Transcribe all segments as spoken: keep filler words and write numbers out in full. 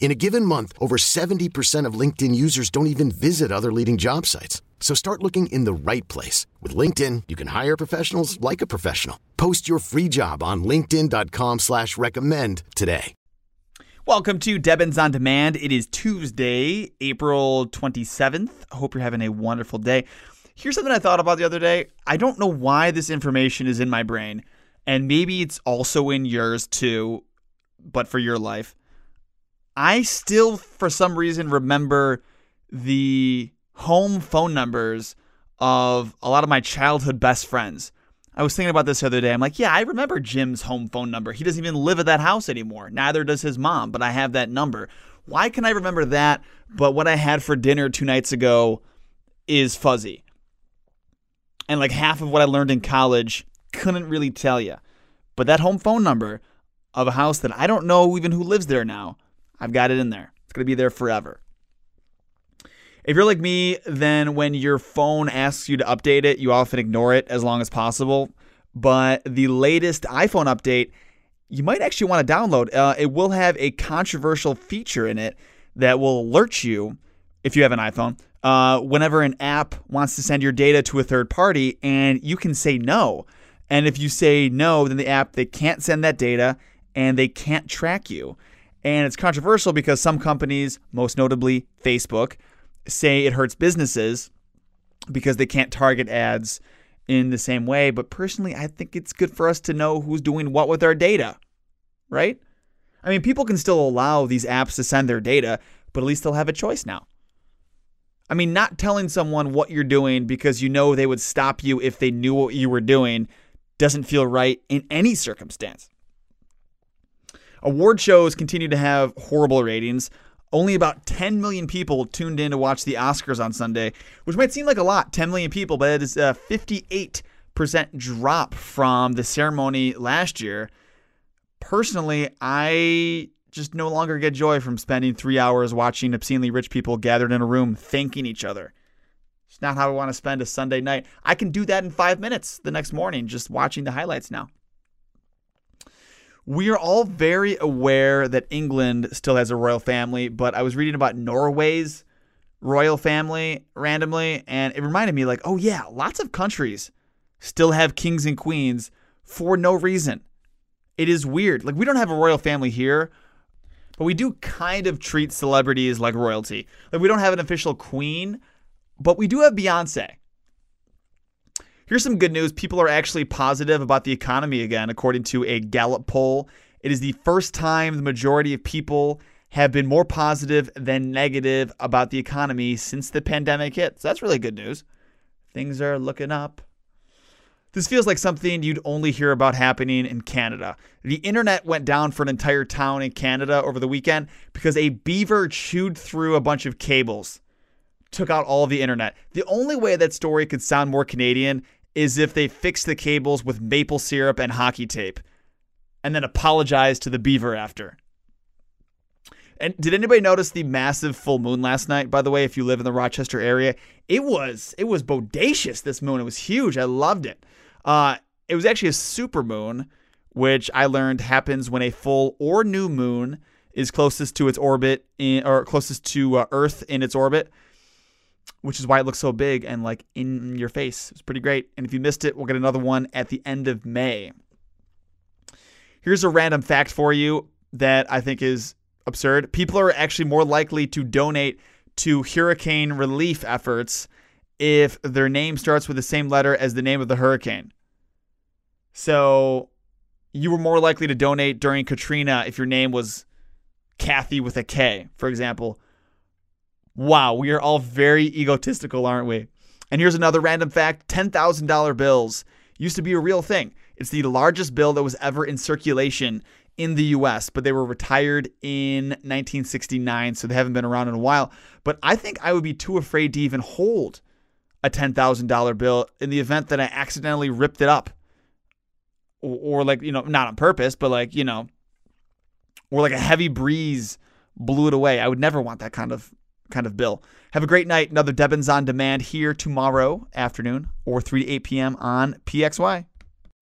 In a given month, over seventy percent of LinkedIn users don't even visit other leading job sites. So start looking in the right place. With LinkedIn, you can hire professionals like a professional. Post your free job on linkedin dot com slash recommend today. Welcome to Devin's On Demand. It is Tuesday, April twenty-seventh. I hope you're having a wonderful day. Here's something I thought about the other day. I don't know why this information is in my brain, and maybe it's also in yours too, but for your life. I still, for some reason, remember the home phone numbers of a lot of my childhood best friends. I was thinking about this the other day. I'm like, yeah, I remember Jim's home phone number. He doesn't even live at that house anymore. Neither does his mom, but I have that number. Why can I remember that, but what I had for dinner two nights ago is fuzzy? And like half of what I learned in college, couldn't really tell you. But that home phone number of a house that I don't know even who lives there now, I've got it in there. It's going to be there forever. If you're like me, then when your phone asks you to update it, you often ignore it as long as possible. But the latest iPhone update, you might actually want to download. Uh, it will have a controversial feature in it that will alert you, if you have an iPhone, uh, whenever an app wants to send your data to a third party, and you can say no. And if you say no, then the app, they can't send that data, and they can't track you. And it's controversial because some companies, most notably Facebook, say it hurts businesses because they can't target ads in the same way. But personally, I think it's good for us to know who's doing what with our data, right? I mean, people can still allow these apps to send their data, but at least they'll have a choice now. I mean, not telling someone what you're doing because you know they would stop you if they knew what you were doing doesn't feel right in any circumstance. Award shows continue to have horrible ratings. Only about ten million people tuned in to watch the Oscars on Sunday, which might seem like a lot, ten million people, but it is a fifty-eight percent drop from the ceremony last year. Personally, I just no longer get joy from spending three hours watching obscenely rich people gathered in a room thanking each other. It's not how I want to spend a Sunday night. I can do that in five minutes the next morning, just watching the highlights now. We are all very aware that England still has a royal family, but I was reading about Norway's royal family randomly, and it reminded me like, oh yeah, lots of countries still have kings and queens for no reason. It is weird. Like, we don't have a royal family here, but we do kind of treat celebrities like royalty. Like, we don't have an official queen, but we do have Beyoncé. Here's some good news. People are actually positive about the economy again, according to a Gallup poll. It is the first time the majority of people have been more positive than negative about the economy since the pandemic hit. So that's really good news. Things are looking up. This feels like something you'd only hear about happening in Canada. The internet went down for an entire town in Canada over the weekend because a beaver chewed through a bunch of cables, took out all of the internet. The only way that story could sound more Canadian is if they fixed the cables with maple syrup and hockey tape and then apologized to the beaver after. And did anybody notice the massive full moon last night, by the way, if you live in the Rochester area? It was it was bodacious, this moon. It was huge. I loved it. Uh, it was actually a super moon, which I learned happens when a full or new moon is closest to its orbit in, or closest to uh, Earth in its orbit, which is why it looks so big and like in your face. It's pretty great. And if you missed it, we'll get another one at the end of May. Here's a random fact for you that I think is absurd. People are actually more likely to donate to hurricane relief efforts if their name starts with the same letter as the name of the hurricane. So you were more likely to donate during Katrina if your name was Kathy with a K, for example. Wow, we are all very egotistical, aren't we? And here's another random fact. ten thousand dollar bills used to be a real thing. It's the largest bill that was ever in circulation in the U S, but they were retired in nineteen sixty-nine, so they haven't been around in a while. But I think I would be too afraid to even hold a ten thousand dollar bill in the event that I accidentally ripped it up. Or, or like, you know, not on purpose, but like, you know, or like a heavy breeze blew it away. I would never want that kind of kind of bill. Have a great night. Another Devin's On Demand here tomorrow afternoon or three to eight p.m. on P X Y.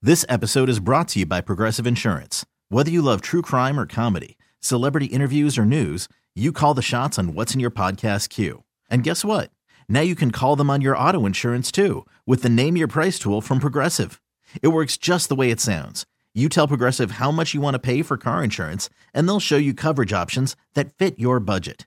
This episode is brought to you by Progressive Insurance. Whether you love true crime or comedy, celebrity interviews or news, you call the shots on what's in your podcast queue. And guess what? Now you can call them on your auto insurance too with the Name Your Price tool from Progressive. It works just the way it sounds. You tell Progressive how much you want to pay for car insurance, and they'll show you coverage options that fit your budget.